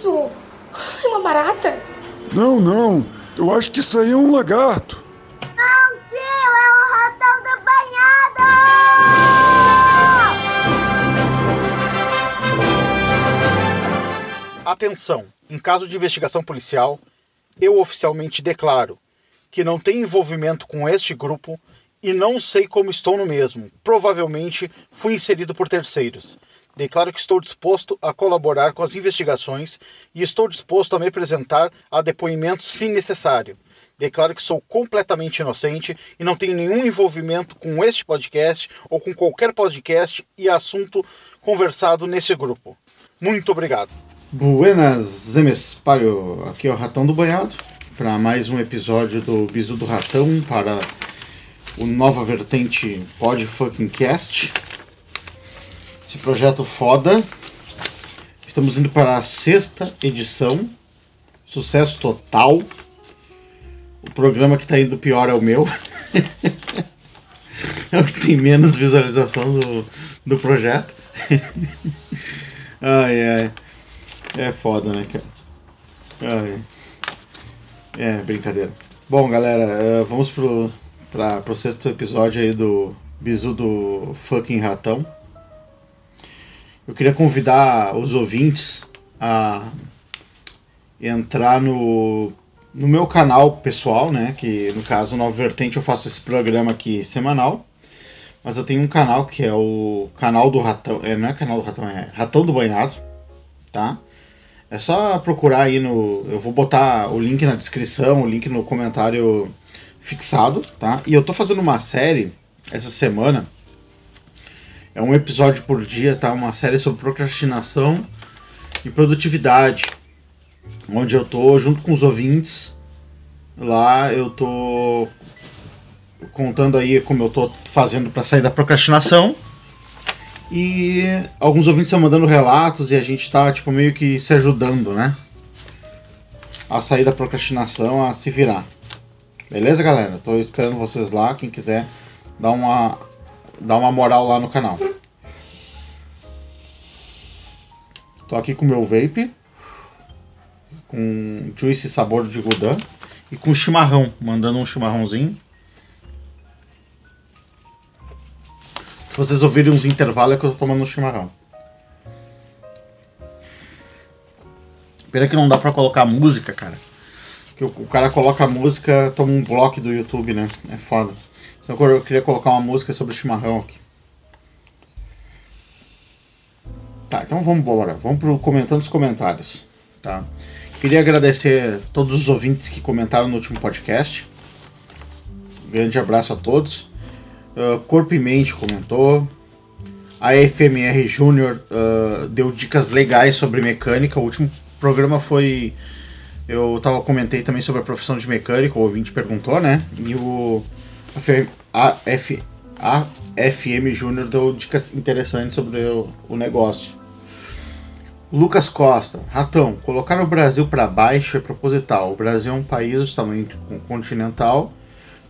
isso? É uma barata? Não. Eu acho que isso aí é um lagarto. Não, tio, é o ratão do banhado! Atenção! Em caso de investigação policial, eu oficialmente declaro que não tenho envolvimento com este grupo e não sei como estou no mesmo. Provavelmente fui inserido por terceiros. Declaro que estou disposto a colaborar com as investigações e estou disposto a me apresentar a depoimentos se necessário. Declaro que sou completamente inocente e não tenho nenhum envolvimento com este podcast ou com qualquer podcast e assunto conversado nesse grupo. Muito obrigado. Buenas, Zemespalho. Aqui é o Ratão do Banhado para mais um episódio do Bisu do Ratão para o Nova Vertente Pod-Fucking-Cast. Esse projeto foda. Estamos indo para a 6ª edição. Sucesso total. O programa que está indo pior é o meu. É o que tem menos visualização do projeto. Ai. É foda, né, cara? Ai. É, brincadeira. Bom, galera, vamos pro 6º episódio aí do Bisu do Fucking Ratão. Eu queria convidar os ouvintes a entrar no meu canal pessoal, né? Que no caso, Nova Vertente, eu faço esse programa aqui semanal. Mas eu tenho um canal que é o canal do Ratão. Não é canal do Ratão, é Ratão do Banhado, tá? É só procurar aí no... Eu vou botar o link na descrição, o link no comentário fixado, tá? E eu tô fazendo uma série essa semana... É um episódio por dia, tá? Uma série sobre procrastinação e produtividade. Onde eu tô junto com os ouvintes. Lá eu tô contando aí como eu tô fazendo pra sair da procrastinação. E alguns ouvintes estão mandando relatos e a gente tá tipo meio que se ajudando, né? A sair da procrastinação, a se virar. Beleza, galera? Tô esperando vocês lá. Quem quiser dá uma moral lá no canal. Tô aqui com o meu vape, com juice sabor de Godan e com chimarrão, mandando um chimarrãozinho. Se vocês ouvirem uns intervalos é que eu tô tomando um chimarrão. Pena que não dá pra colocar música, cara. Que o cara coloca a música, toma um bloco do YouTube, né? É foda. Só que eu queria colocar uma música sobre o chimarrão aqui. Tá, então vamos embora. Vamos pro comentando os comentários, tá? Queria agradecer a todos os ouvintes que comentaram no último podcast. Um grande abraço a todos. Corpo e Mente comentou. A FMR Júnior deu dicas legais sobre mecânica. O último programa foi... Eu comentei também sobre a profissão de mecânico. O ouvinte perguntou, né? E o... A FM Júnior deu dicas interessantes sobre o negócio. Lucas Costa. Ratão, colocar o Brasil para baixo é proposital. O Brasil é um país de tamanho continental,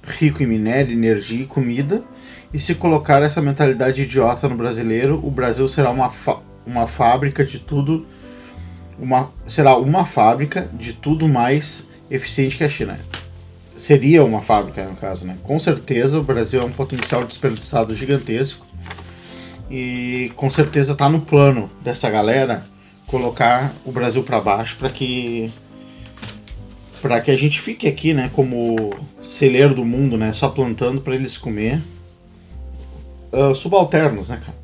rico em minério, energia e comida. E se colocar essa mentalidade idiota no brasileiro, o Brasil será uma fábrica de tudo... Será uma fábrica de tudo mais eficiente que a China. Seria uma fábrica, no caso, né? Com certeza o Brasil é um potencial desperdiçado gigantesco e com certeza tá no plano dessa galera colocar o Brasil para baixo para que a gente fique aqui, né? Como celeiro do mundo, né? Só plantando para eles comer. Subalternos, né, cara?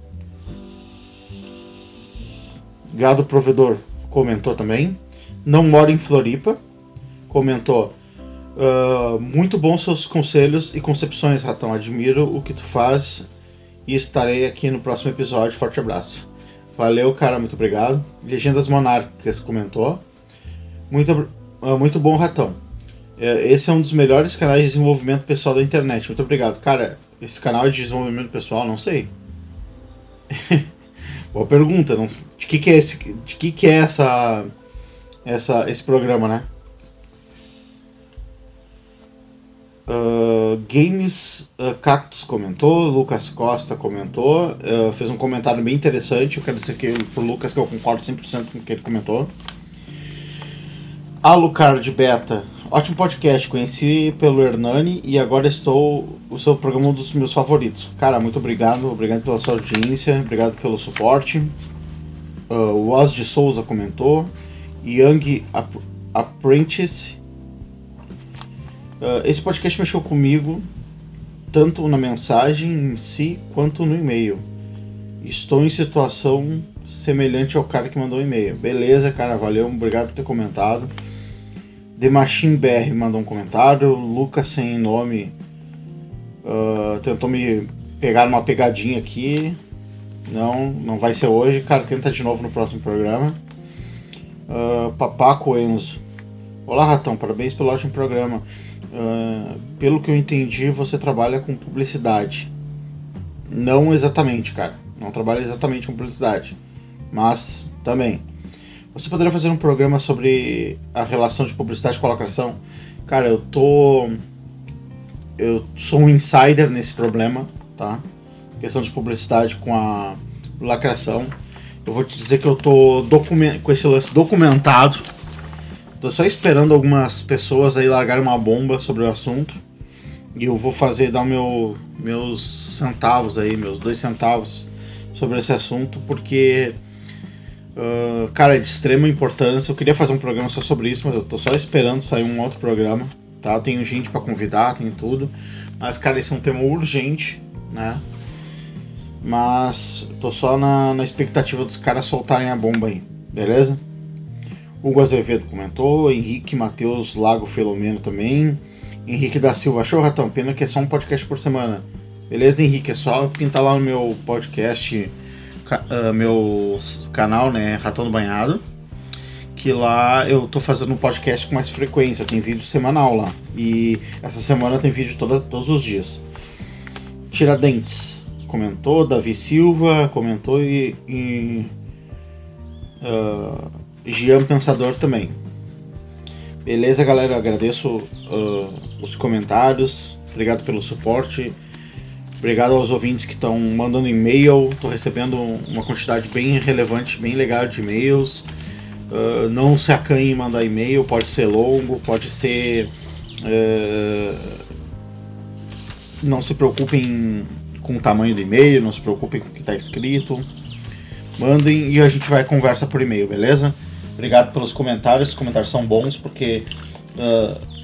Gado Provedor comentou também. Não mora em Floripa. Comentou... muito bons seus conselhos e concepções, Ratão. Admiro o que tu faz e estarei aqui no próximo episódio. Forte abraço. Valeu, cara. Muito obrigado. Legendas Monárquicas comentou. Muito bom, Ratão. Esse é um dos melhores canais de desenvolvimento pessoal da internet. Muito obrigado. Cara, esse canal é de desenvolvimento pessoal? Não sei. Boa pergunta. Não sei. De que é esse programa, né? Games Cactus comentou, Lucas Costa comentou, fez um comentário bem interessante. Eu quero dizer que pro Lucas que eu concordo 100% com o que ele comentou. Alucard Beta, ótimo podcast, conheci pelo Hernani e agora estou, o seu programa é um dos meus favoritos. Cara, muito obrigado, obrigado pela sua audiência, obrigado pelo suporte. O Oz de Souza comentou, Young Apprentice. Esse podcast mexeu comigo, tanto na mensagem em si, quanto no e-mail. Estou em situação semelhante ao cara que mandou o e-mail. Beleza, cara, valeu, obrigado por ter comentado. The Machine BR mandou um comentário. Lucas sem nome tentou me pegar uma pegadinha aqui. Não vai ser hoje, cara, tenta de novo no próximo programa. Papaco Enzo, olá Ratão, parabéns pelo ótimo programa. Pelo que eu entendi, você trabalha com publicidade. Não exatamente, cara, não trabalha exatamente com publicidade, mas também. Você poderia fazer um programa sobre a relação de publicidade com a lacração? Cara, eu sou um insider nesse problema, tá? Questão de publicidade com a lacração. Eu vou te dizer que eu tô com esse lance documentado. Tô só esperando algumas pessoas aí largarem uma bomba sobre o assunto. E eu vou dar meus centavos aí, meus 2 centavos sobre esse assunto, porque... cara, é de extrema importância. Eu queria fazer um programa só sobre isso, mas eu tô só esperando sair um outro programa, tá? Tenho gente pra convidar, tem tudo. Mas, cara, esse é um tema urgente, né? Mas tô só na expectativa dos caras soltarem a bomba aí, beleza? Hugo Azevedo comentou, Henrique Matheus Lago Filomeno também. Henrique da Silva, show, Ratão, pena que é só um podcast por semana. Beleza, Henrique, é só pintar lá no meu podcast... meu canal, né, Ratão do Banhado, que lá eu tô fazendo um podcast com mais frequência, tem vídeo semanal lá, e essa semana tem vídeo todos os dias. Tiradentes comentou, Davi Silva comentou e Jean Pensador também. Beleza, galera, agradeço os comentários, obrigado pelo suporte. Obrigado aos ouvintes que estão mandando e-mail, estou recebendo uma quantidade bem relevante, bem legal de e-mails. Não se acanhe em mandar e-mail, pode ser longo, pode ser... não se preocupem com o tamanho do e-mail, não se preocupem com o que está escrito. Mandem e a gente vai conversa por e-mail, beleza? Obrigado pelos comentários, os comentários são bons porque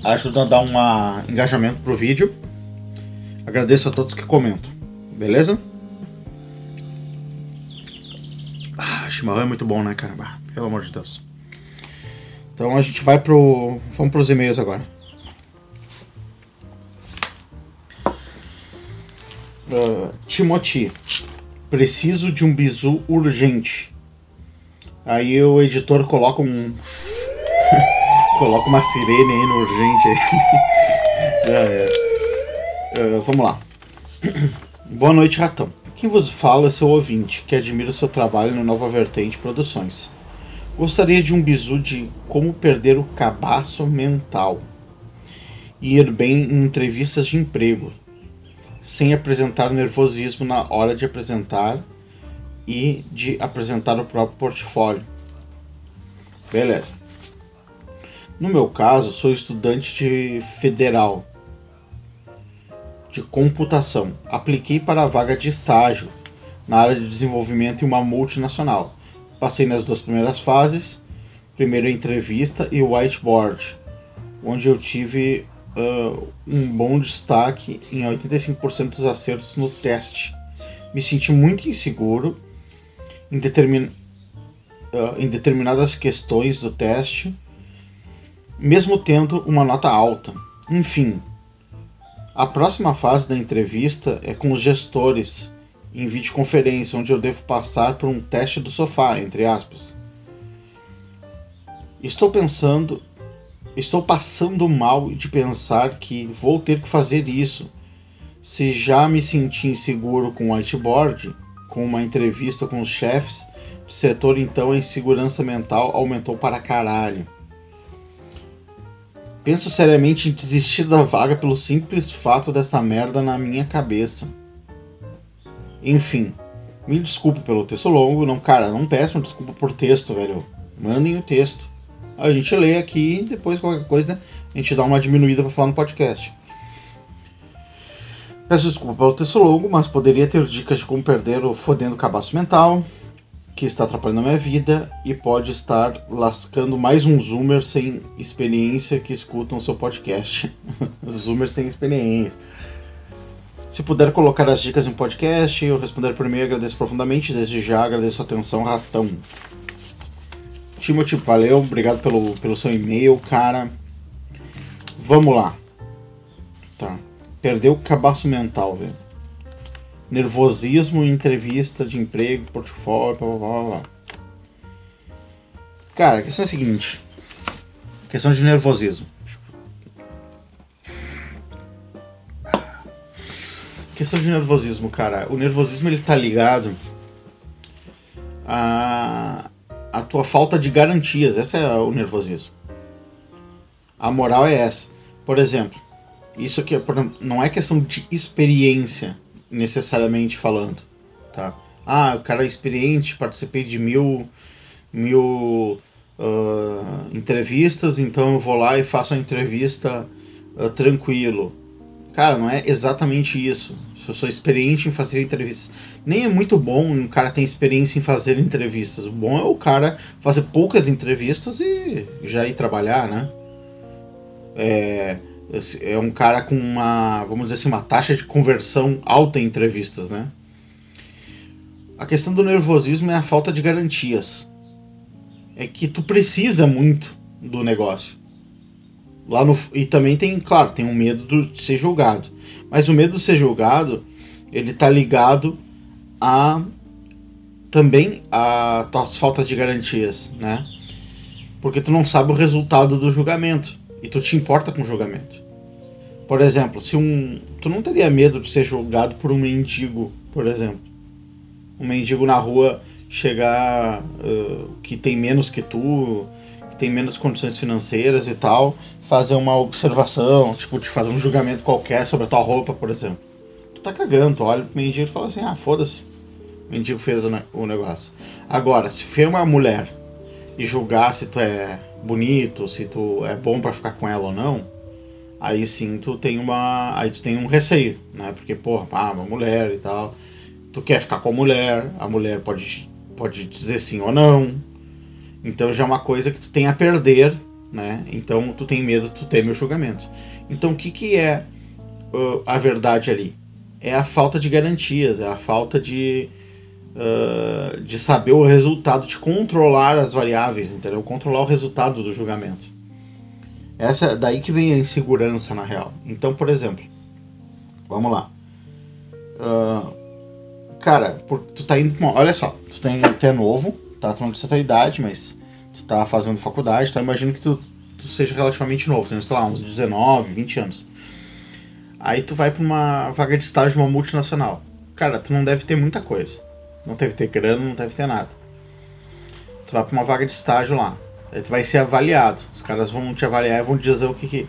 ajudam a dar um engajamento para o vídeo. Agradeço a todos que comentam, beleza? Chimarrão é muito bom, né, cara? Bah, pelo amor de Deus. Então a gente vai pro... Vamos pros e-mails agora. Timothy, preciso de um bisu urgente. Aí o editor coloca coloca uma sirene aí no urgente. Vamos lá. Boa noite, Ratão. Quem vos fala é seu ouvinte, que admira o seu trabalho no Nova Vertente Produções. Gostaria de um bisu de como perder o cabaço mental e ir bem em entrevistas de emprego, sem apresentar nervosismo na hora de apresentar e de apresentar o próprio portfólio. Beleza. No meu caso, sou estudante de federal de computação. Apliquei para a vaga de estágio na área de desenvolvimento em uma multinacional. Passei nas 2 primeiras fases, primeiro a entrevista e o whiteboard, onde eu tive um bom destaque em 85% dos acertos no teste. Me senti muito inseguro em determinadas questões do teste, mesmo tendo uma nota alta. Enfim, a próxima fase da entrevista é com os gestores, em videoconferência, onde eu devo passar por um teste do sofá, entre aspas. Estou passando mal de pensar que vou ter que fazer isso. Se já me senti inseguro com o whiteboard, com uma entrevista com os chefes do setor, então a insegurança mental aumentou para caralho. Penso seriamente em desistir da vaga pelo simples fato dessa merda na minha cabeça. Enfim, me desculpe pelo texto longo. Não, cara, não peçam desculpa por texto, velho. Mandem o texto. a gente lê aqui e depois qualquer coisa a gente dá uma diminuída para falar no podcast. Peço desculpa pelo texto longo, mas poderia ter dicas de como perder o fodendo cabaço mental que está atrapalhando a minha vida e pode estar lascando mais um zoomer sem experiência que escutam o seu podcast. Zoomer sem experiência. Se puder colocar as dicas em podcast, eu responder por e-mail, agradeço profundamente. Desde já agradeço a atenção, Ratão. Timothy, valeu, obrigado pelo seu e-mail, cara. Vamos lá. Tá. Perdeu o cabaço mental, velho. Nervosismo, entrevista de emprego, portfólio, blá, blá, blá, blá. Cara, a questão é a seguinte. Questão de nervosismo. Questão de nervosismo, cara. O nervosismo, ele tá ligado a tua falta de garantias. Esse é o nervosismo. A moral é essa. Por exemplo, isso aqui não é questão de experiência, necessariamente falando, tá? Ah, o cara é experiente, participei de mil entrevistas, então eu vou lá e faço a entrevista tranquilo. Cara, não é exatamente isso. Se eu sou experiente em fazer entrevistas, nem é muito bom um cara ter experiência em fazer entrevistas. O bom é o cara fazer poucas entrevistas e já ir trabalhar, né? É um cara com uma, vamos dizer assim, uma taxa de conversão alta em entrevistas, né? A questão do nervosismo é a falta de garantias. É que tu precisa muito do negócio. E também tem, claro, tem um medo de ser julgado. Mas o medo de ser julgado, ele tá ligado a também a tuas faltas de garantias, né? Porque tu não sabe o resultado do julgamento e tu te importa com o julgamento. Por exemplo, tu não teria medo de ser julgado por um mendigo, por exemplo. Um mendigo na rua chegar que tem menos que tu, tem menos condições financeiras e tal, fazer uma observação, tipo, te fazer um julgamento qualquer sobre a tua roupa, por exemplo. Tu tá cagando, tu olha pro mendigo e fala assim, ah, foda-se, o mendigo fez o negócio. Agora, se for uma mulher e julgar se tu é bonito, se tu é bom pra ficar com ela ou não, aí sim aí tu tem um receio, né, porque, porra, uma mulher e tal, tu quer ficar com a mulher pode dizer sim ou não. Então já é uma coisa que tu tem a perder, né? Então tu tem medo, tu teme o julgamento. Então o que é a verdade ali? É a falta de garantias, é a falta de saber o resultado, de controlar as variáveis, entendeu? Controlar o resultado do julgamento. Essa daí que vem a insegurança na real. Então, por exemplo, vamos lá. Cara, tu tá indo... Olha só, tu é novo, tá falando de certa idade, mas tu tá fazendo faculdade, então eu imagino que tu seja relativamente novo, tem, sei lá, uns 19, 20 anos. Aí tu vai pra uma vaga de estágio de uma multinacional. Cara, tu não deve ter muita coisa. Não deve ter grana, não deve ter nada. Tu vai pra uma vaga de estágio lá. Aí tu vai ser avaliado. Os caras vão te avaliar e vão te dizer o que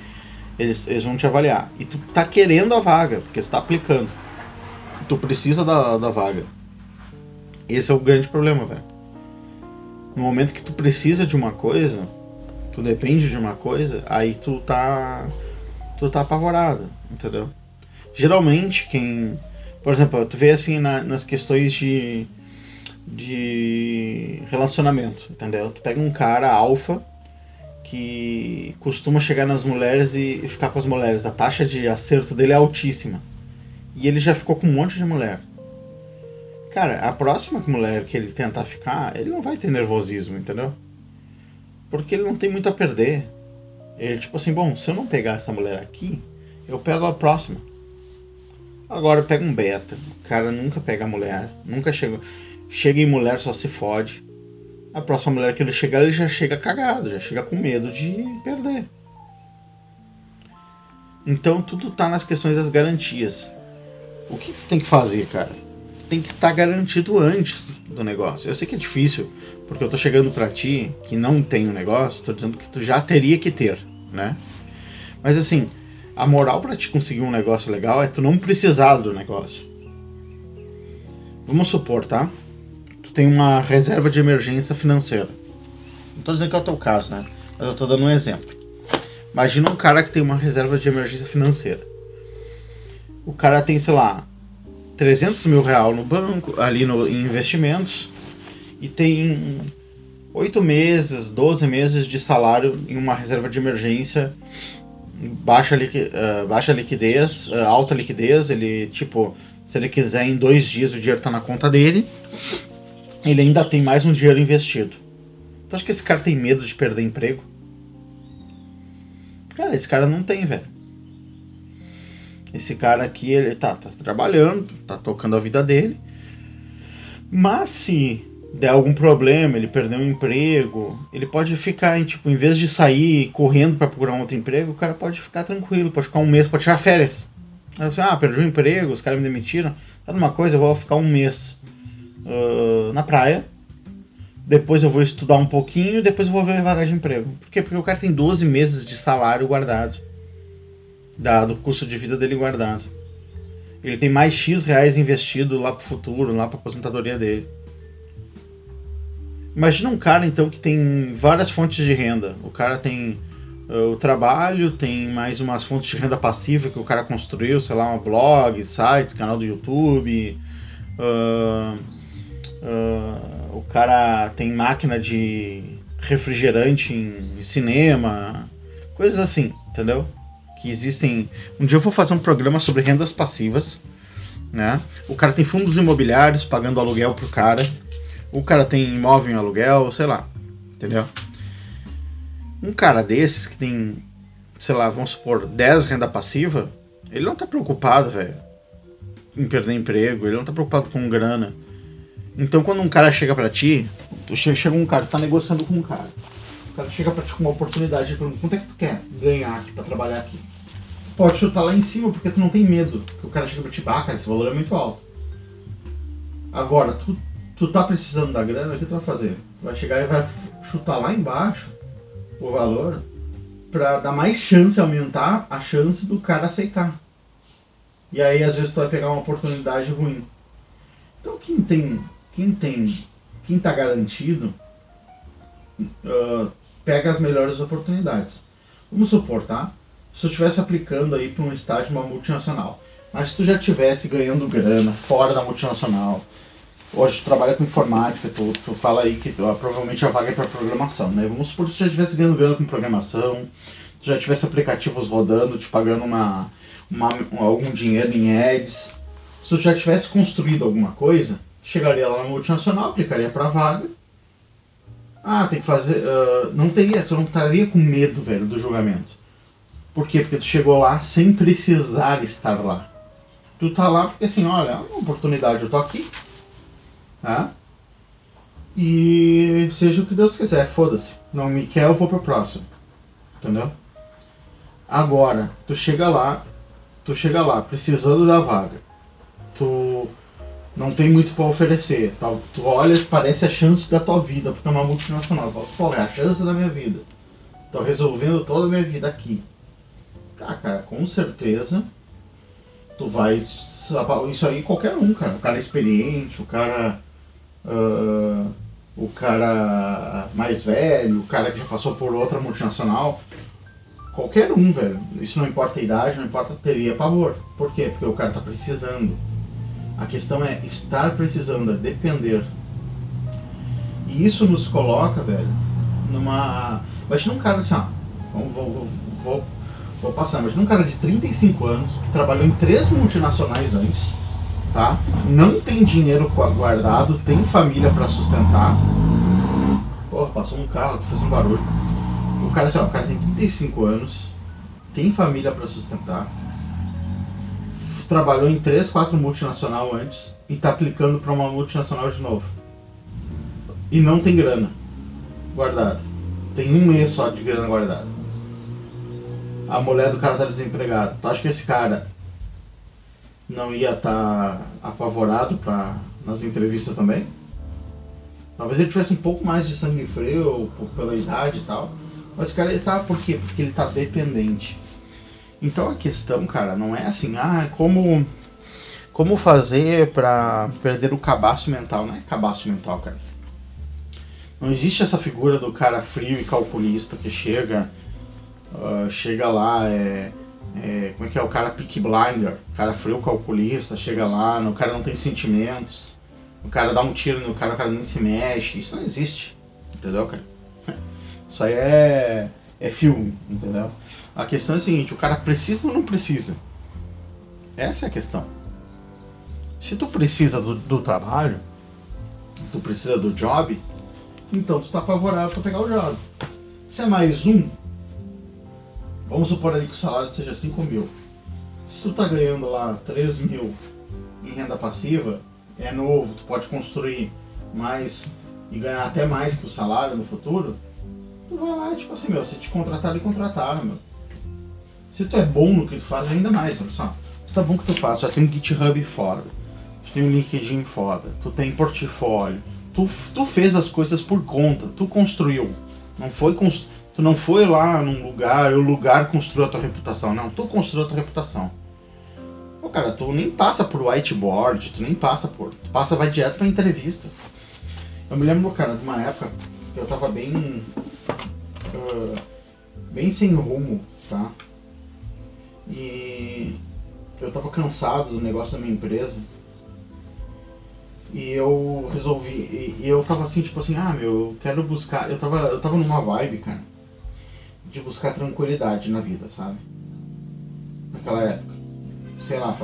eles vão te avaliar. E tu tá querendo a vaga, porque tu tá aplicando. Tu precisa da vaga. Esse é o grande problema, velho. No momento que tu precisa de uma coisa, tu depende de uma coisa, aí tu tá apavorado, entendeu? Geralmente quem, por exemplo, tu vê assim nas questões de relacionamento, entendeu? Tu pega um cara alfa que costuma chegar nas mulheres e ficar com as mulheres, a taxa de acerto dele é altíssima e ele já ficou com um monte de mulher. Cara, a próxima mulher que ele tentar ficar, ele não vai ter nervosismo, entendeu? Porque ele não tem muito a perder. Ele, tipo assim, bom, se eu não pegar essa mulher aqui, eu pego a próxima. Agora eu pego um beta. O cara nunca pega a mulher, nunca chegou. Chega em mulher, só se fode. A próxima mulher que ele chegar, ele já chega cagado, já chega com medo de perder. Então tudo tá nas questões das garantias. O que tu tem que fazer, cara? Tem que estar garantido antes do negócio. Eu sei que é difícil, porque eu tô chegando pra ti, que não tem o negócio, tô dizendo que tu já teria que ter, né? Mas assim, a moral pra te conseguir um negócio legal é tu não precisar do negócio. Vamos supor, tá? Tu tem uma reserva de emergência financeira. Não tô dizendo que é o teu caso, né? mas eu estou dando um exemplo. Imagina um cara que tem uma reserva de emergência financeira. O cara tem, sei lá, 300 mil reais no banco, ali em investimentos, e tem 8 meses, 12 meses de salário em uma reserva de emergência, baixa liquidez, alta liquidez. Ele, tipo, se ele quiser, em 2 dias o dinheiro está na conta dele. Ele ainda tem mais um dinheiro investido. Tu acha que esse cara tem medo de perder emprego? Cara, esse cara não tem, velho. Esse cara aqui, ele tá trabalhando, tá tocando a vida dele. Mas se der algum problema, ele perder um emprego, ele pode ficar, em vez de sair correndo pra procurar um outro emprego, o cara pode ficar tranquilo, pode ficar um mês, pode tirar férias. Aí você, perdi o emprego, os caras me demitiram. Sabe uma coisa? Eu vou ficar um mês na praia. Depois eu vou estudar um pouquinho e depois eu vou ver vaga de emprego. Por quê? Porque o cara tem 12 meses de salário guardado. Do custo de vida dele guardado. Ele tem mais X reais investido lá pro futuro, lá pra aposentadoria dele. Imagina um cara, então, que tem várias fontes de renda. O cara tem o trabalho, tem mais umas fontes de renda passiva que o cara construiu, sei lá, um blog, sites, canal do YouTube. O cara tem máquina de refrigerante em cinema, coisas assim, entendeu? Que existem... Um dia eu vou fazer um programa sobre rendas passivas, né? O cara tem fundos imobiliários pagando aluguel pro cara. O cara tem imóvel em aluguel, sei lá, entendeu? Um cara desses que tem, sei lá, vamos supor, 10 renda passiva, ele não tá preocupado, velho, em perder emprego, ele não tá preocupado com grana. Então, quando um cara chega pra ti, chega um cara, tu tá negociando com um cara. O cara chega pra ti com uma oportunidade e pergunta, quanto é que tu quer ganhar aqui pra trabalhar aqui? Pode chutar lá em cima, porque tu não tem medo. Porque o cara chega pra ti, cara, esse valor é muito alto. Agora, tu tá precisando da grana, o que tu vai fazer? Tu vai chegar e vai chutar lá embaixo o valor pra dar mais chance, aumentar a chance do cara aceitar. E aí, às vezes, tu vai pegar uma oportunidade ruim. Então, quem tá garantido pega as melhores oportunidades. Vamos supor, tá? Se tu estivesse aplicando aí para um estágio de uma multinacional, mas se tu já estivesse ganhando grana fora da multinacional, hoje tu trabalha com informática, tu fala aí que provavelmente a vaga é para programação, né? Vamos supor que tu já estivesse ganhando grana com programação, tu já tivesse aplicativos rodando, te pagando algum dinheiro em ads. Se tu já tivesse construído alguma coisa, chegaria lá na multinacional, aplicaria para a vaga. Tem que fazer... tu não estaria com medo, velho, do julgamento. Por quê? Porque tu chegou lá sem precisar estar lá. Tu tá lá porque assim, olha, é uma oportunidade, eu tô aqui. Tá? E seja o que Deus quiser, foda-se. Não me quer, eu vou pro próximo. Entendeu? Agora, tu chega lá precisando da vaga. Tu... não tem muito pra oferecer, tá? Tu olha, parece a chance da tua vida, porque é uma multinacional. Fala, é a chance da minha vida. Tô resolvendo toda a minha vida aqui. Cara, com certeza, tu vai... Isso aí qualquer um, cara. O cara experiente, o cara... o cara mais velho, o cara que já passou por outra multinacional. Qualquer um, velho. Isso não importa a idade, não importa, teria pavor. Por quê? Porque o cara tá precisando. A questão é estar precisando, é depender. E isso nos coloca, velho, numa... Imagina um cara assim, vou passar. Imagina um cara de 35 anos, que trabalhou em 3 multinacionais antes, tá? Não tem dinheiro guardado, tem família pra sustentar. Porra, passou um carro que fez um barulho. O cara tem 35 anos, tem família pra sustentar. Trabalhou em 3, 4 multinacional antes e tá aplicando pra uma multinacional de novo. E não tem grana guardada. Tem um mês só de grana guardada. A mulher do cara tá desempregada. Tu acha que esse cara não ia tá apavorado nas entrevistas também? Talvez ele tivesse um pouco mais de sangue frio pela idade e tal. Mas o cara ele tá, por quê? Porque ele tá dependente. Então a questão, cara, não é assim, como fazer pra perder o cabaço mental, não é cabaço mental, cara. Não existe essa figura do cara frio e calculista que chega lá, como é que é, o cara pick blinder, o cara frio calculista, chega lá, o cara não tem sentimentos, o cara dá um tiro no cara, o cara nem se mexe, isso não existe, entendeu, cara? Isso aí é filme, entendeu? A questão é a seguinte, o cara precisa ou não precisa? Essa é a questão. Se tu precisa do trabalho, tu precisa do job, então tu tá apavorado pra pegar o job. Se é mais um, vamos supor ali que o salário seja 5 mil. Se tu tá ganhando lá 3 mil em renda passiva, é novo, tu pode construir mais e ganhar até mais que o salário no futuro, tu vai lá, tipo assim, meu, se te contrataram, contrataram, meu. Se tu é bom no que tu faz, ainda mais, olha só. Tu tá bom que tu faz, tu já tem um GitHub foda, tu tem um LinkedIn foda, tu tem portfólio, tu fez as coisas por conta, tu construiu, tu não foi lá num lugar, e o lugar construiu a tua reputação, não, tu construiu a tua reputação. Pô, cara, tu nem passa por whiteboard, vai direto pra entrevistas. Eu me lembro, cara, de uma época que eu tava bem sem rumo, tá? E eu tava cansado do negócio da minha empresa. E eu resolvi, e eu tava assim, tipo assim, ah, meu, eu quero buscar, eu tava numa vibe, cara, de buscar tranquilidade na vida, sabe? Naquela época, sei lá,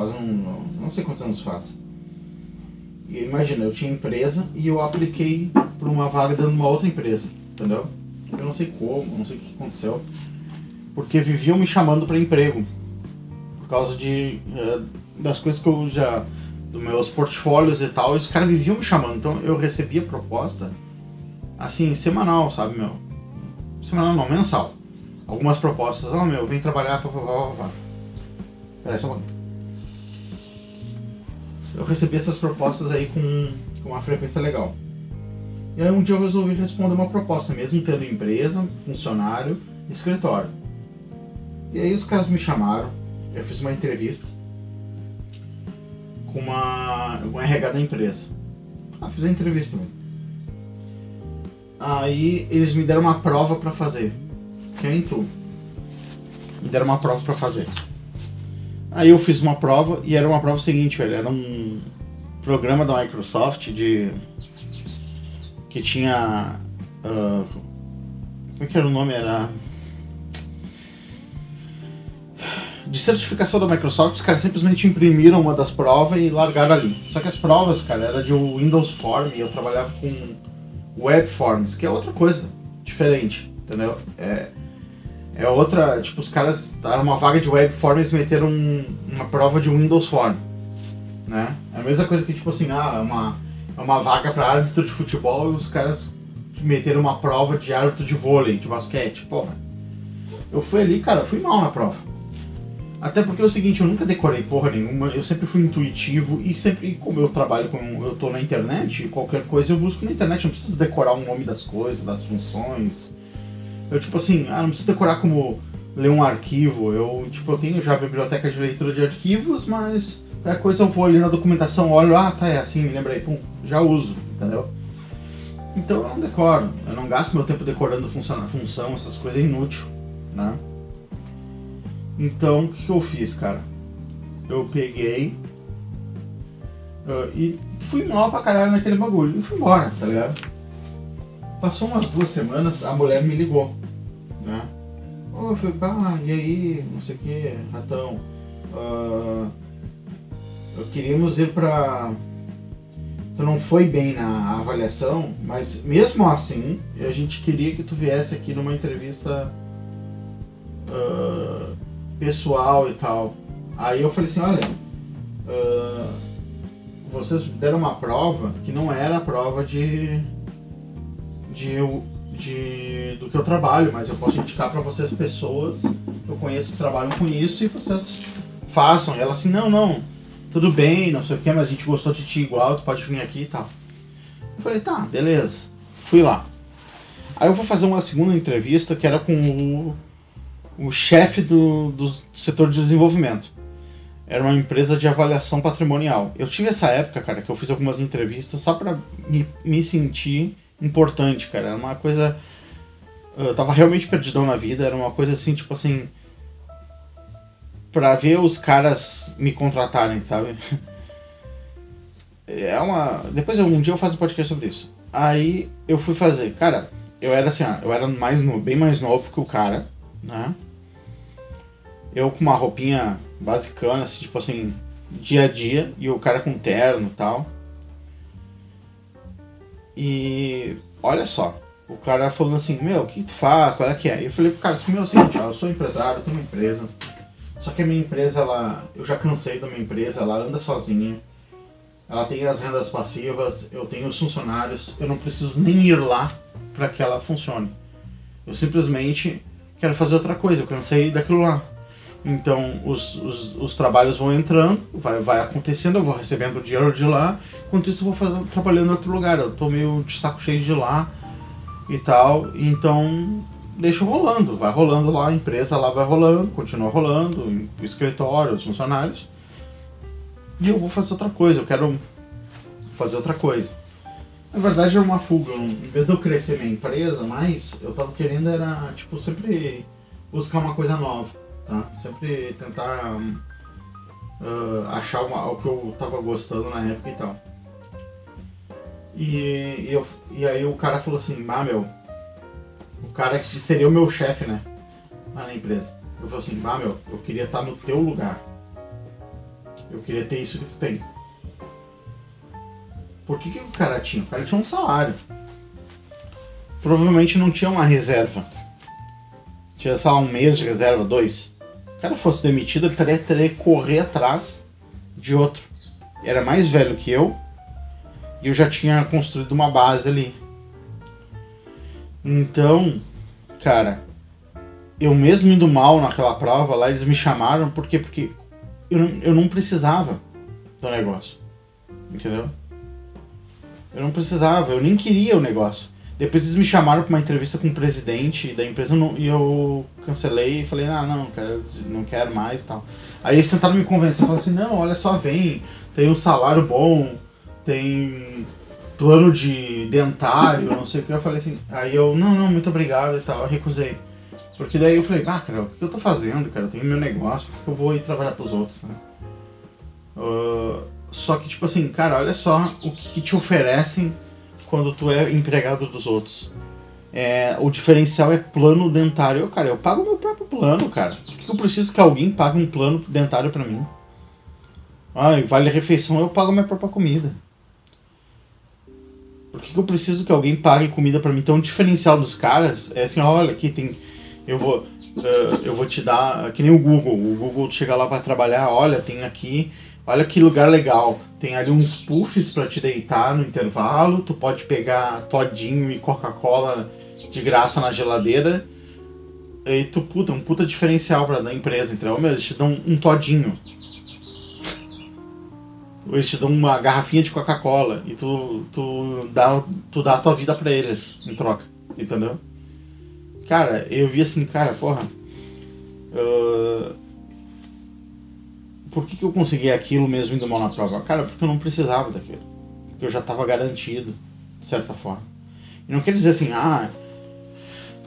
não sei quantos anos faz. E imagina, eu tinha empresa e eu apliquei pra uma vaga dentro de uma outra empresa, entendeu? Eu não sei como, não sei o que aconteceu, porque viviam me chamando pra emprego, por causa das coisas que eu já... dos meus portfólios e tal, e os caras viviam me chamando, então eu recebia proposta assim, semanal, sabe, meu? Semanal não, mensal. Algumas propostas, ó, meu, vem trabalhar, pá. Peraí, só um pouquinho. Eu recebi essas propostas aí com uma frequência legal. E aí um dia eu resolvi responder uma proposta, mesmo tendo empresa, funcionário, escritório. E aí os caras me chamaram, eu fiz uma entrevista com um RH da empresa. Ah, fiz a entrevista também. Aí eles me deram uma prova pra fazer. Que nem tu. Me deram uma prova pra fazer. Aí eu fiz uma prova e era uma prova seguinte, velho. Era um programa da Microsoft que tinha... como é que era o nome? Era... de certificação da Microsoft, os caras simplesmente imprimiram uma das provas e largaram ali. Só que as provas, cara, era de Windows Form e eu trabalhava com Web Forms, que é outra coisa, diferente, entendeu? É outra, tipo, os caras deram uma vaga de Web Forms e meteram uma prova de Windows Form, né? É a mesma coisa que, tipo assim, uma vaga pra árbitro de futebol e os caras meteram uma prova de árbitro de vôlei, de basquete, porra. Eu fui ali, cara, fui mal na prova. Até porque é o seguinte, eu nunca decorei porra nenhuma, eu sempre fui intuitivo e sempre, como eu trabalho, como eu tô na internet, qualquer coisa eu busco na internet, não preciso decorar o nome das coisas, das funções. Eu tipo assim, não preciso decorar como ler um arquivo, eu tenho já a biblioteca de leitura de arquivos, mas qualquer coisa eu vou ali na documentação, olho, tá, é assim, me lembra aí, pum, já uso, entendeu? Então eu não decoro, eu não gasto meu tempo decorando função, essas coisas é inútil, né? Então, o que eu fiz, cara? Eu peguei e fui mal pra caralho naquele bagulho. E fui embora, tá ligado? Passou umas 2 semanas, a mulher me ligou, né? Eu falei, e aí, não sei o que, Ratão. Queríamos ir pra... Tu não foi bem na avaliação, mas mesmo assim, a gente queria que tu viesse aqui numa entrevista... pessoal e tal. Aí eu falei assim, olha, vocês deram uma prova que não era a prova do que eu trabalho, mas eu posso indicar pra vocês pessoas que eu conheço que trabalham com isso e vocês façam. E ela assim, não, tudo bem, não sei o que, mas a gente gostou de ti igual, tu pode vir aqui e tal. Eu falei, tá, beleza. Fui lá. Aí eu vou fazer uma segunda entrevista que era com o chefe do setor de desenvolvimento. Era uma empresa de avaliação patrimonial. Eu tive essa época, cara, que eu fiz algumas entrevistas só pra me sentir importante, cara. Era uma coisa... Eu tava realmente perdidão na vida. Era uma coisa assim, tipo assim... Pra ver os caras me contratarem, sabe? É uma... Depois um dia eu faço um podcast sobre isso. Aí eu fui fazer. Cara, eu era assim, eu era mais novo, bem mais novo que o cara, né? Eu com uma roupinha basicana, assim, tipo assim, dia a dia. E o cara com terno e tal. E olha só, o cara falando assim, meu, o que tu faz, qual é que é? E eu falei pro cara, assim, meu, seguinte, ó, eu sou empresário, eu tenho uma empresa. Só que a minha empresa, ela, eu já cansei da minha empresa, ela anda sozinha. Ela tem as rendas passivas, eu tenho os funcionários, eu não preciso nem ir lá para que ela funcione. Eu simplesmente quero fazer outra coisa, eu cansei daquilo lá. Então os trabalhos vão entrando, vai acontecendo, eu vou recebendo o dinheiro de lá, enquanto isso eu vou trabalhando em outro lugar, eu tô meio de saco cheio de lá e tal, então deixo rolando, vai rolando lá, a empresa lá vai rolando, continua rolando, o escritório, os funcionários, e eu vou fazer outra coisa, eu quero fazer outra coisa. Na verdade era uma fuga, em vez de eu crescer minha empresa mais, eu tava querendo era, tipo, sempre buscar uma coisa nova. Tá? Sempre tentar achar o que eu tava gostando na época e tal. E aí o cara falou assim, bah, meu, o cara que seria o meu chefe, né, lá na empresa. Eu falei assim, bah, meu, eu queria estar no teu lugar. Eu queria ter isso que tu tem. Por que o cara tinha? O cara tinha um salário. Provavelmente não tinha uma reserva. Tinha, sei lá, um mês de reserva, 2. Se o cara fosse demitido, ele teria que correr atrás de outro. Era mais velho que eu. E eu já tinha construído uma base ali. Então, cara, eu mesmo indo mal naquela prova lá, eles me chamaram. Por quê? Porque eu não precisava do negócio. Entendeu? Eu não precisava, eu nem queria o negócio. Depois eles me chamaram para uma entrevista com o presidente da empresa e eu cancelei e falei, ah, não, cara, não quero mais e tal. Aí eles tentaram me convencer, falaram assim, não, olha só, vem, tem um salário bom, tem plano de dentário, não sei o que. Eu falei assim, aí eu, não, muito obrigado e tal, eu recusei. Porque daí eu falei, ah, cara, o que eu tô fazendo, cara, eu tenho meu negócio, por que eu vou ir trabalhar pros outros, né? Só que, tipo assim, cara, olha só o que te oferecem quando tu é empregado dos outros. O diferencial é plano dentário. Cara, eu pago meu próprio plano, cara. Por que eu preciso que alguém pague um plano dentário pra mim? Ai, vale refeição, eu pago minha própria comida. Por que eu preciso que alguém pague comida pra mim? Então o diferencial dos caras é assim, olha, aqui tem... Eu vou te dar... Que nem o Google. O Google chega lá pra trabalhar, olha, tem aqui... Olha que lugar legal, tem ali uns puffs pra te deitar no intervalo, tu pode pegar todinho e Coca-Cola de graça na geladeira. E tu, puta, um puta diferencial pra da empresa, entendeu? Meu, eles te dão um todinho. Eles te dão uma garrafinha de Coca-Cola e tu dá a tua vida pra eles em troca, entendeu? Cara, eu vi assim, cara, porra... Por que eu consegui aquilo mesmo indo mal na prova? Cara, porque eu não precisava daquilo. Porque eu já estava garantido, de certa forma. E não quer dizer assim, ah...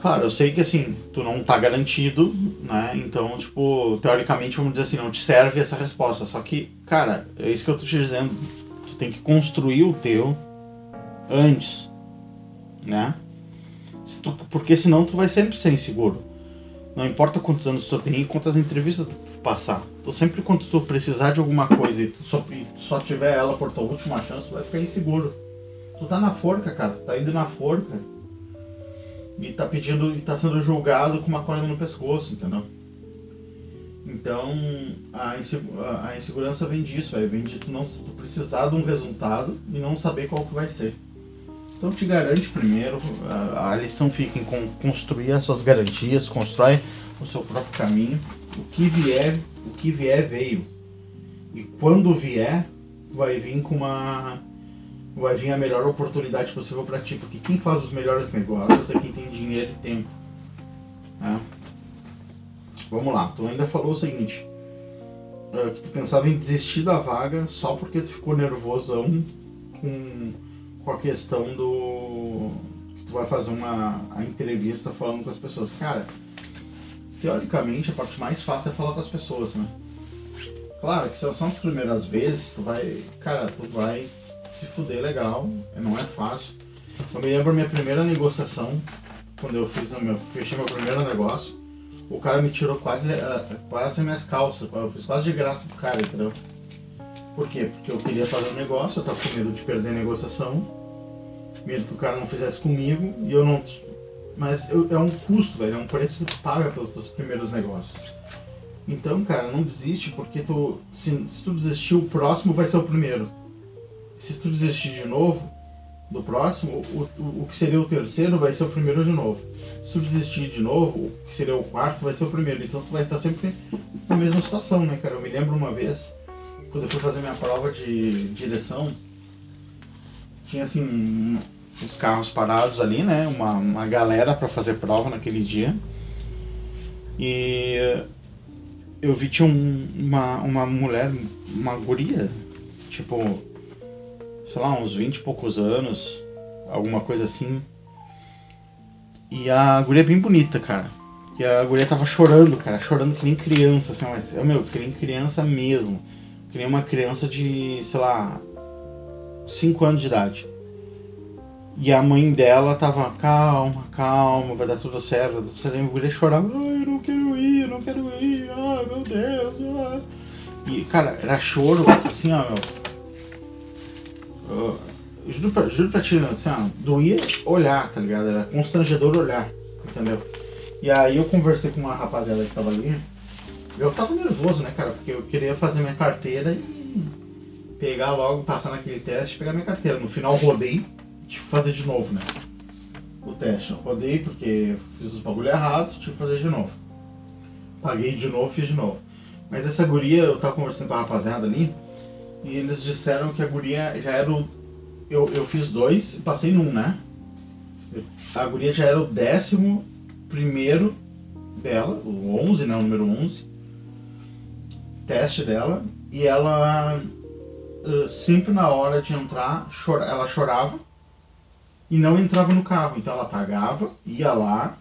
Claro, eu sei que assim, tu não tá garantido, né? Então, tipo, teoricamente, vamos dizer assim, não te serve essa resposta. Só que, cara, é isso que eu tô te dizendo. Tu tem que construir o teu antes, né? Porque senão tu vai sempre ser inseguro. Não importa quantos anos tu tem e quantas entrevistas tu passar. Então sempre quando tu precisar de alguma coisa e tu só tiver ela, for tua última chance, tu vai ficar inseguro. Tu tá na forca, cara, tu tá indo na forca e tá pedindo, e tá sendo julgado com uma corda no pescoço, entendeu? Então a insegurança vem disso, véio. Vem de tu precisar de um resultado e não saber qual que vai ser. Então te garante primeiro, a lição fica em construir as suas garantias, constrói o seu próprio caminho. O que vier veio. E quando vier, vai vir a melhor oportunidade possível para ti, porque quem faz os melhores negócios é quem tem dinheiro e tempo. É. Vamos lá, tu ainda falou o seguinte, que tu pensava em desistir da vaga só porque tu ficou nervosão com com a questão do... que tu vai fazer a entrevista falando com as pessoas. Cara, teoricamente a parte mais fácil é falar com as pessoas, né? Claro que são as primeiras vezes, tu vai se fuder legal, não é fácil. Eu me lembro da minha primeira negociação, quando eu fechei meu primeiro negócio, o cara me tirou quase as minhas calças, eu fiz quase de graça pro cara, entendeu? Por quê? Porque eu queria fazer um negócio, eu tava com medo de perder a negociação, medo que o cara não fizesse comigo, e eu não... Mas é um custo, velho, é um preço que tu paga pelos teus primeiros negócios. Então, cara, não desiste, porque se tu desistir, o próximo vai ser o primeiro. Se tu desistir de novo do próximo, o que seria o terceiro vai ser o primeiro de novo. Se tu desistir de novo, o que seria o quarto vai ser o primeiro. Então tu vai estar sempre na mesma situação, né, cara? Eu me lembro uma vez, quando eu fui fazer minha prova de direção, tinha assim uns carros parados ali, né? Uma galera pra fazer prova naquele dia. E... eu vi, tinha uma mulher, uma guria, tipo, sei lá, uns 20 e poucos anos, alguma coisa assim. E a guria é bem bonita, cara. E a guria tava chorando, cara, chorando que nem criança, assim, mas, meu, que nem criança mesmo. Que nem uma criança de, sei lá, 5 anos de idade. E a mãe dela tava, calma, calma, vai dar tudo certo. Você lembra, a guria chorava, ai, eu não quero ir, ai, meu Deus, ai. E, cara, era choro, assim, ó, meu. Juro pra ti, assim, ó, doía olhar, tá ligado? Era constrangedor olhar, entendeu? E aí eu conversei com uma rapaziada que tava ali, eu tava nervoso, né, cara? Porque eu queria fazer minha carteira e pegar logo, passar naquele teste e pegar minha carteira. No final, rodei. Tive que fazer de novo, né? O teste. Eu rodei porque fiz os bagulho errado, tive que fazer de novo. Paguei de novo, fiz de novo. Mas essa guria, eu tava conversando com a rapaziada ali, e eles disseram que a guria já era o... Eu fiz 2 e passei num, né? A guria já era o 11º dela, o 11, né? O número 11. Teste dela. E ela, sempre na hora de entrar, ela chorava. E não entrava no carro, então ela pagava, ia lá,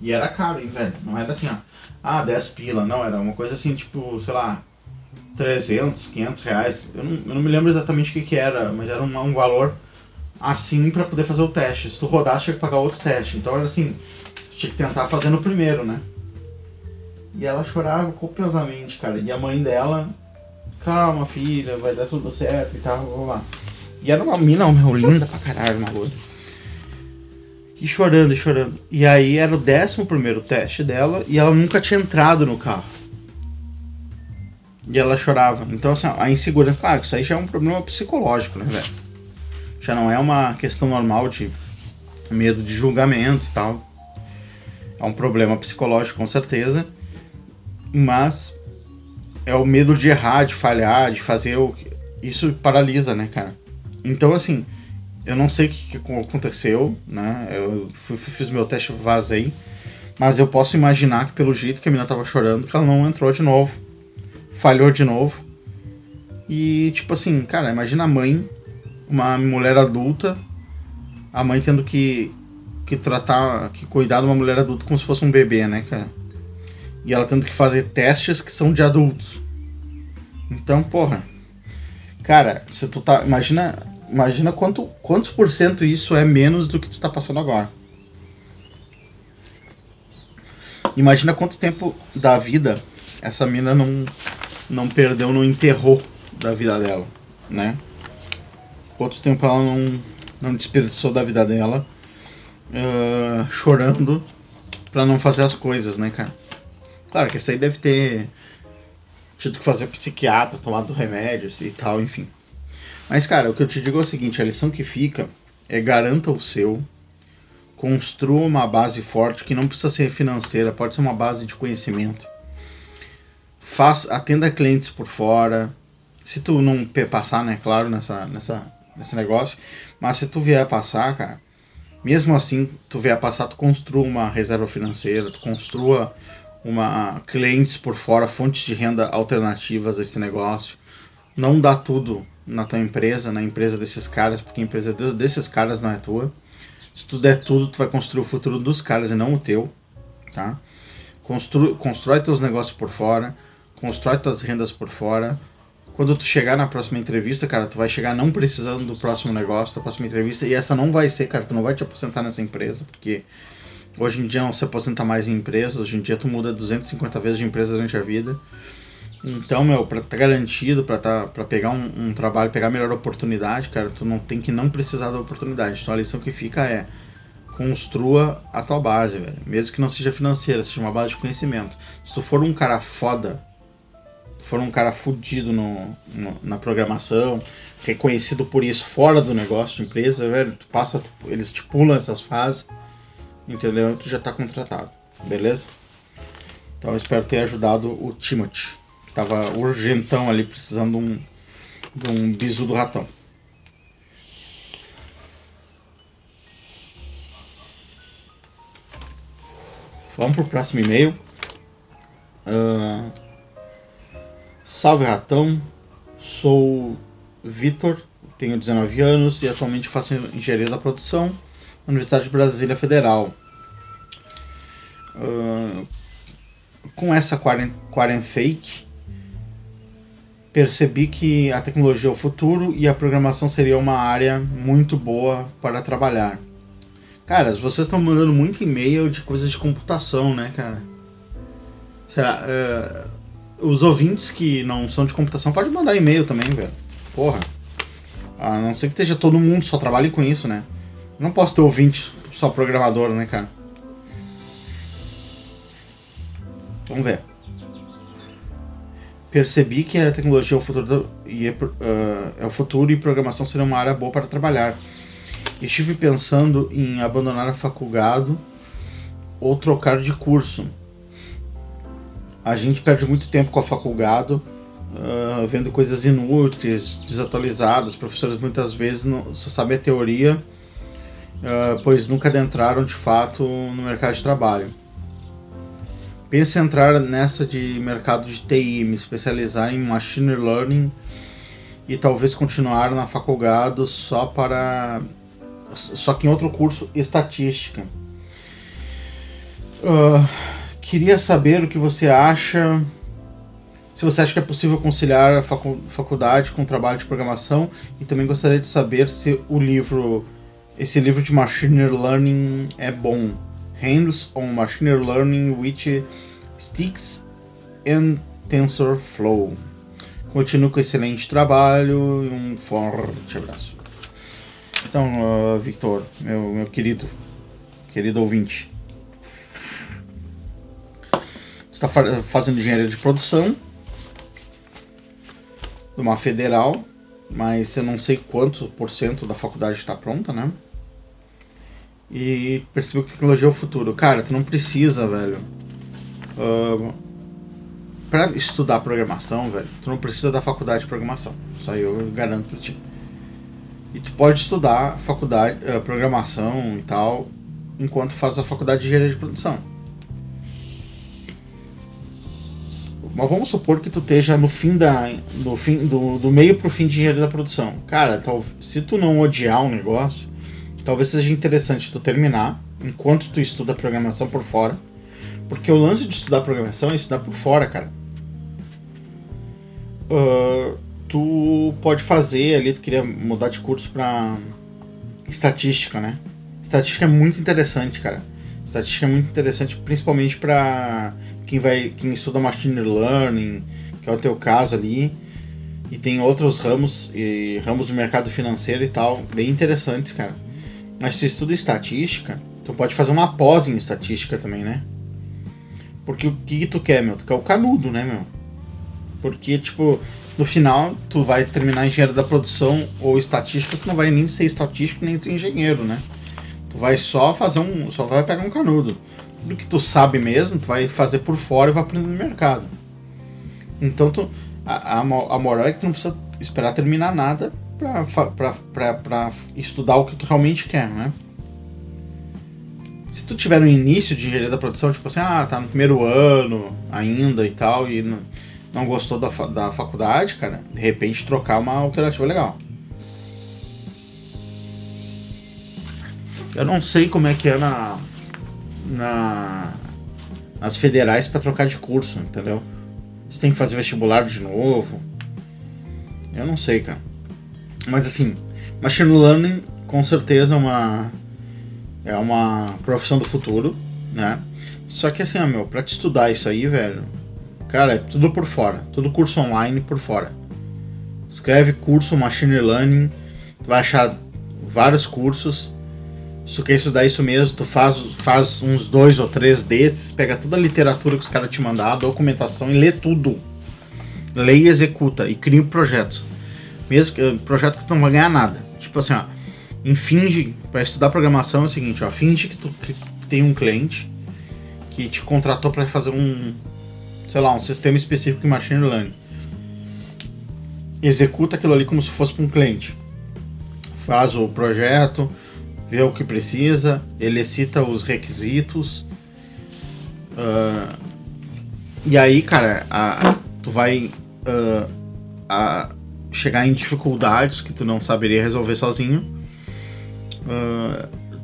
e era caro, hein, velho? Não era assim, ó, 10 pila, não, era uma coisa assim, tipo, sei lá, 300, 500 reais, eu não me lembro exatamente o que era, mas era um valor assim pra poder fazer o teste. Se tu rodasse, tinha que pagar outro teste, então era assim, tinha que tentar fazer no primeiro, né? E ela chorava copiosamente, cara, e a mãe dela, calma, filha, vai dar tudo certo e tal, vamos lá. E era uma mina, meu, linda pra caralho, maluco. E chorando. E aí era o 11º teste dela e ela nunca tinha entrado no carro. E ela chorava. Então, assim, a insegurança... Claro que isso aí já é um problema psicológico, né, velho? Já não é uma questão normal de medo de julgamento e tal. É um problema psicológico, com certeza. Mas é o medo de errar, de falhar, de fazer o... Isso paralisa, né, cara? Então, assim... Eu não sei o que aconteceu, né? Eu fiz meu teste, vazei. Mas eu posso imaginar que pelo jeito que a mina tava chorando, que ela não entrou de novo. Falhou de novo. E tipo assim, cara, imagina a mãe, uma mulher adulta, a mãe tendo que cuidar de uma mulher adulta como se fosse um bebê, né, cara? E ela tendo que fazer testes que são de adultos. Então, porra. Cara, se tu tá... Imagina quantos por cento isso é menos do que tu tá passando agora. Imagina quanto tempo da vida essa mina não perdeu, não enterrou da vida dela, né? Quanto tempo ela não desperdiçou da vida dela, chorando pra não fazer as coisas, né, cara? Claro que isso aí deve ter tido que fazer psiquiatra, tomado remédios e tal, enfim. Mas, cara, o que eu te digo é o seguinte, a lição que fica é garanta o seu, construa uma base forte, que não precisa ser financeira, pode ser uma base de conhecimento. Atenda clientes por fora, se tu não passar, né, claro, nesse negócio, mas se tu vier a passar, cara, mesmo assim, tu construa uma reserva financeira, tu construa clientes por fora, fontes de renda alternativas a esse negócio, não dá tudo na tua empresa, na empresa desses caras, porque a empresa desses caras não é tua. Se tu der tudo, tu vai construir o futuro dos caras e não o teu, tá? Constrói teus negócios por fora, constrói tuas rendas por fora. Quando tu chegar na próxima entrevista, cara, tu vai chegar não precisando do próximo negócio, da próxima entrevista, e essa não vai ser, cara, tu não vai te aposentar nessa empresa, porque hoje em dia não se aposenta mais em empresa, hoje em dia tu muda 250 vezes de empresa durante a vida. Então, meu, pra tá garantido, pra pegar um trabalho, pegar a melhor oportunidade, cara, tu não tem que não precisar da oportunidade. Então a lição que fica é: construa a tua base, velho. Mesmo que não seja financeira, seja uma base de conhecimento. Se tu for um cara foda, tu for um cara fudido na programação, reconhecido por isso fora do negócio de empresa, velho, eles te pulam essas fases, entendeu? E tu já tá contratado, beleza? Então eu espero ter ajudado o Timothy. Tava urgentão ali, precisando de um bisu do ratão. Vamos pro próximo e-mail. Salve, ratão. Sou Vitor, tenho 19 anos e atualmente faço engenharia da produção na Universidade de Brasília Federal. Com essa quarentena fake, percebi que a tecnologia é o futuro e a programação seria uma área muito boa para trabalhar. Cara, vocês estão mandando muito e-mail de coisas de computação, né, cara? Será? Os ouvintes que não são de computação podem mandar e-mail também, velho. Porra. A não ser que esteja todo mundo só trabalhe com isso, né? Eu não posso ter ouvinte só programador, né, cara? Vamos ver. Percebi que a tecnologia é o futuro é o futuro e programação seria uma área boa para trabalhar. Estive pensando em abandonar a faculdade ou trocar de curso. A gente perde muito tempo com a faculdade, vendo coisas inúteis, desatualizadas. Professores muitas vezes só sabem a teoria, pois nunca adentraram de fato no mercado de trabalho. Penso em entrar nessa de mercado de TI, me especializar em Machine Learning e talvez continuar na faculdade só que em outro curso, Estatística. Queria saber o que você acha, se você acha que é possível conciliar a faculdade com o trabalho de programação, e também gostaria de saber se esse livro de Machine Learning é bom. Hands on Machine Learning with Sticks and TensorFlow. Continuo com excelente trabalho e um forte abraço. Então, Victor, meu querido ouvinte, tu tá fazendo engenharia de produção de uma federal, mas eu não sei quanto por cento da faculdade está pronta, né? E percebeu que tecnologia é o futuro. Cara, tu não precisa, velho. Pra estudar programação, velho, tu não precisa da faculdade de programação. Isso aí eu garanto pra ti. E tu pode estudar faculdade, programação e tal, enquanto faz a faculdade de engenharia de produção. Mas vamos supor que tu esteja do meio pro fim de engenharia da produção. Cara, se tu não odiar um negócio, talvez seja interessante tu terminar enquanto tu estuda programação por fora, porque o lance de estudar programação é estudar por fora, cara. Tu pode fazer ali, tu queria mudar de curso pra Estatística, né? Estatística é muito interessante, cara. Estatística é muito interessante, principalmente pra quem estuda Machine Learning, que é o teu caso ali. E tem outros ramos do mercado financeiro e tal, bem interessantes, cara. Mas se tu estuda Estatística, tu pode fazer uma pós em Estatística também, né? Porque o que tu quer, meu? Tu quer o canudo, né, meu? Porque, tipo, no final, tu vai terminar engenheiro da produção ou Estatística, tu não vai nem ser estatístico, nem ser engenheiro, né? Tu vai só vai pegar um canudo. Tudo que tu sabe mesmo, tu vai fazer por fora e vai aprender no mercado. Então, a moral é que tu não precisa esperar terminar nada pra estudar o que tu realmente quer, né? Se tu tiver no início de engenharia da produção, tipo assim, tá no primeiro ano ainda e tal, e não gostou da faculdade, cara, de repente trocar uma alternativa legal. Eu não sei como é que é nas federais para trocar de curso, entendeu? Você tem que fazer vestibular de novo. Eu não sei, cara. Mas assim, machine learning com certeza é uma profissão do futuro, né? Só que assim, pra te estudar isso aí, velho, cara, é tudo por fora. Tudo curso online por fora. Escreve curso machine learning, tu vai achar vários cursos. Se tu quer estudar isso mesmo, tu faz uns 2 ou 3 desses, pega toda a literatura que os caras te mandaram, a documentação e lê tudo. Lê e executa e cria um projeto. Mesmo que, projeto que tu não vai ganhar nada. Tipo assim, ó, finge, pra estudar programação é o seguinte, ó, finge que tem um cliente que te contratou pra fazer um sistema específico de machine learning. Executa aquilo ali como se fosse pra um cliente. Faz o projeto, vê o que precisa, ele cita os requisitos, e aí, cara, tu vai chegar em dificuldades que tu não saberia resolver sozinho,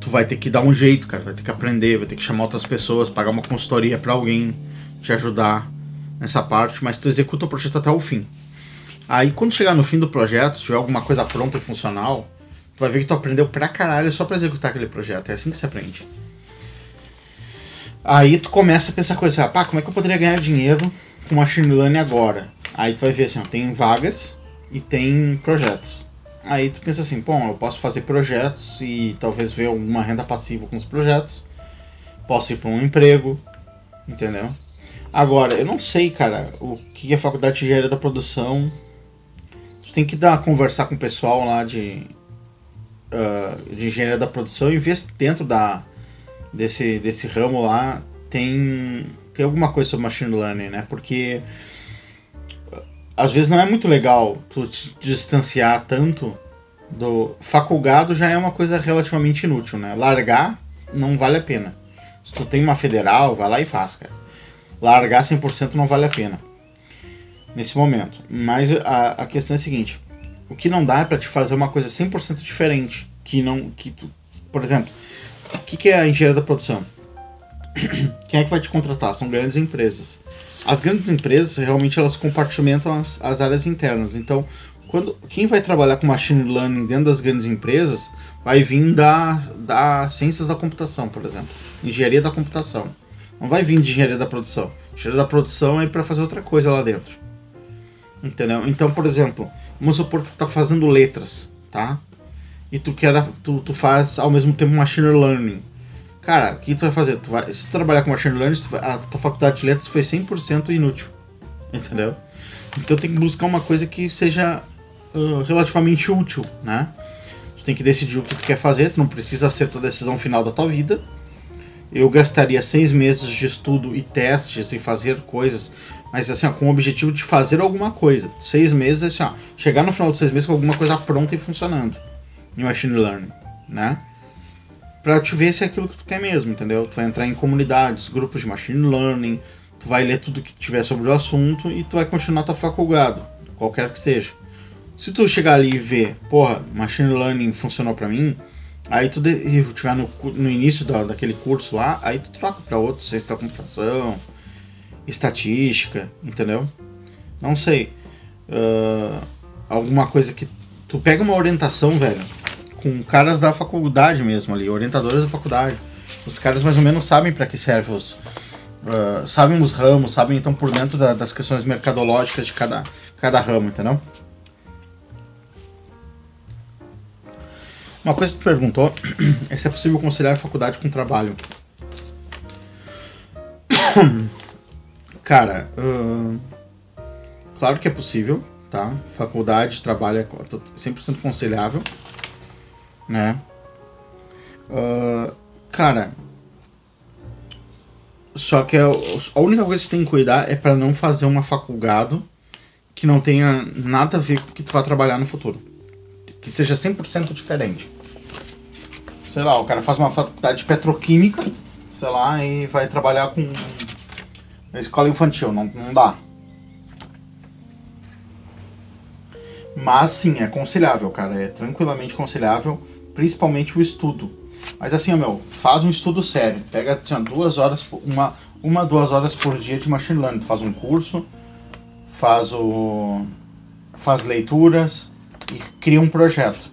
tu vai ter que dar um jeito, cara, vai ter que aprender, vai ter que chamar outras pessoas, pagar uma consultoria pra alguém te ajudar nessa parte, mas tu executa o projeto até o fim. Aí, quando chegar no fim do projeto, se tiver alguma coisa pronta e funcional, tu vai ver que tu aprendeu pra caralho só pra executar aquele projeto. É assim que você aprende. Aí tu começa a pensar coisas assim, como é que eu poderia ganhar dinheiro com machine learning agora? Aí tu vai ver assim, tem vagas e tem projetos. Aí tu pensa assim, eu posso fazer projetos e talvez ver alguma renda passiva com os projetos. Posso ir pra um emprego, entendeu? Agora, eu não sei, cara, o que é a faculdade de engenharia da produção. Tu tem que conversar com o pessoal lá de engenharia da produção e ver se dentro desse ramo lá tem alguma coisa sobre machine learning, né? Porque às vezes não é muito legal tu te distanciar tanto do faculgado, já é uma coisa relativamente inútil, né? Largar não vale a pena. Se tu tem uma federal, vai lá e faz, cara. Largar 100% não vale a pena nesse momento. Mas a questão é a seguinte: o que não dá é pra te fazer uma coisa 100% diferente, por exemplo, o que é a engenharia da produção? Quem é que vai te contratar? São grandes empresas. As grandes empresas, realmente, elas compartimentam as áreas internas. Então, quem vai trabalhar com machine learning dentro das grandes empresas vai vir da ciências da computação, por exemplo. Engenharia da computação. Não vai vir de engenharia da produção. Engenharia da produção é pra fazer outra coisa lá dentro. Entendeu? Então, por exemplo, vamos supor que tu tá fazendo letras, tá? E tu faz ao mesmo tempo machine learning. Cara, o que tu vai fazer? Se tu trabalhar com machine learning, a tua faculdade de letras foi 100% inútil. Entendeu? Então tem que buscar uma coisa que seja relativamente útil, né? Tu tem que decidir o que tu quer fazer, tu não precisa ser tua decisão final da tua vida. Eu gastaria 6 meses de estudo e testes e fazer coisas, mas assim, com o objetivo de fazer alguma coisa. 6 meses, assim, chegar no final de 6 meses com alguma coisa pronta e funcionando em machine learning, né? Pra te ver se é aquilo que tu quer mesmo, entendeu? Tu vai entrar em comunidades, grupos de machine learning, tu vai ler tudo que tiver sobre o assunto e tu vai continuar tua faculdade, qualquer que seja. Se tu chegar ali e ver, machine learning funcionou pra mim, aí tu tiver no início daquele curso lá, aí tu troca pra outro, ciência da computação, estatística, entendeu? Não sei. Alguma coisa que... Tu pega uma orientação, velho, com caras da faculdade mesmo ali, orientadores da faculdade. Os caras mais ou menos sabem pra que servem sabem os ramos, sabem, então, por dentro das questões mercadológicas de cada ramo, entendeu? Uma coisa que tu perguntou é se é possível conciliar a faculdade com o trabalho. Cara, claro que é possível, tá? Faculdade, trabalho é 100% conciliável, né? Cara, só que a única coisa que você tem que cuidar é pra não fazer uma faculdade que não tenha nada a ver com o que tu vai trabalhar no futuro. Que seja 100% diferente. Sei lá, o cara faz uma faculdade de petroquímica, sei lá, e vai trabalhar com a escola infantil. Não dá. Mas sim, é aconselhável, cara, é tranquilamente aconselhável, principalmente o estudo. Mas assim, ó, meu, faz um estudo sério, pega assim, 2 horas, duas horas por dia de machine learning, faz um curso, faz leituras e cria um projeto.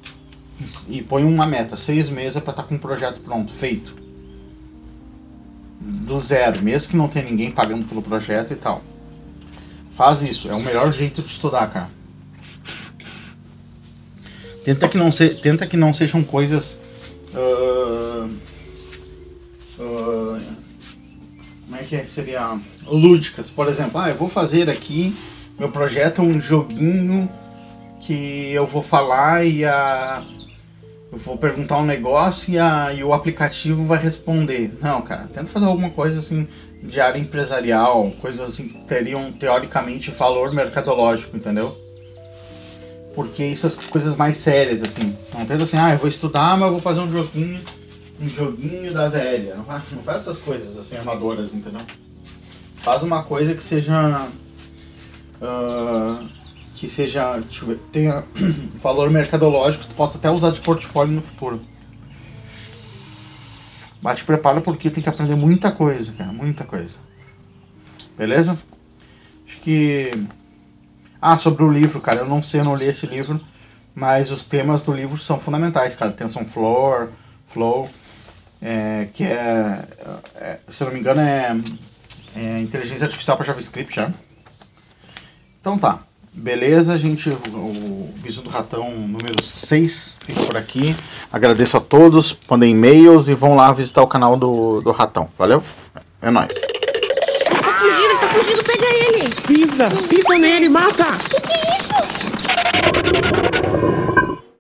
E põe uma meta, 6 meses para estar com um projeto pronto, feito. Do zero, mesmo que não tenha ninguém pagando pelo projeto e tal. Faz isso, é o melhor jeito de estudar, cara. Tenta que não sejam coisas... como é que seria? Lúdicas, por exemplo. Ah, eu vou fazer aqui, meu projeto é um joguinho que eu vou falar e eu vou perguntar um negócio e o aplicativo vai responder. Não, cara, tenta fazer alguma coisa assim de área empresarial, coisas assim que teriam, teoricamente, valor mercadológico, entendeu? Porque essas coisas mais sérias, assim. Não tenta assim, ah, eu vou estudar, mas eu vou fazer um joguinho da velha. Não faz essas coisas assim, amadoras, entendeu? Faz uma coisa que seja... tenha valor mercadológico, tu possa até usar de portfólio no futuro. Mas te prepara porque tem que aprender muita coisa, cara, muita coisa. Beleza? Acho que... Ah, sobre o livro, cara, eu não li esse livro, mas os temas do livro são fundamentais, cara. TensorFlow, se eu não me engano, é inteligência artificial para JavaScript, já. Então tá. Beleza, gente, o Bisu do Ratão número 6 fica por aqui. Agradeço a todos, mandem e-mails e vão lá visitar o canal do Ratão. Valeu? É nóis. Ele tá fugindo, pega ele! Pisa nele, mata! Que é isso?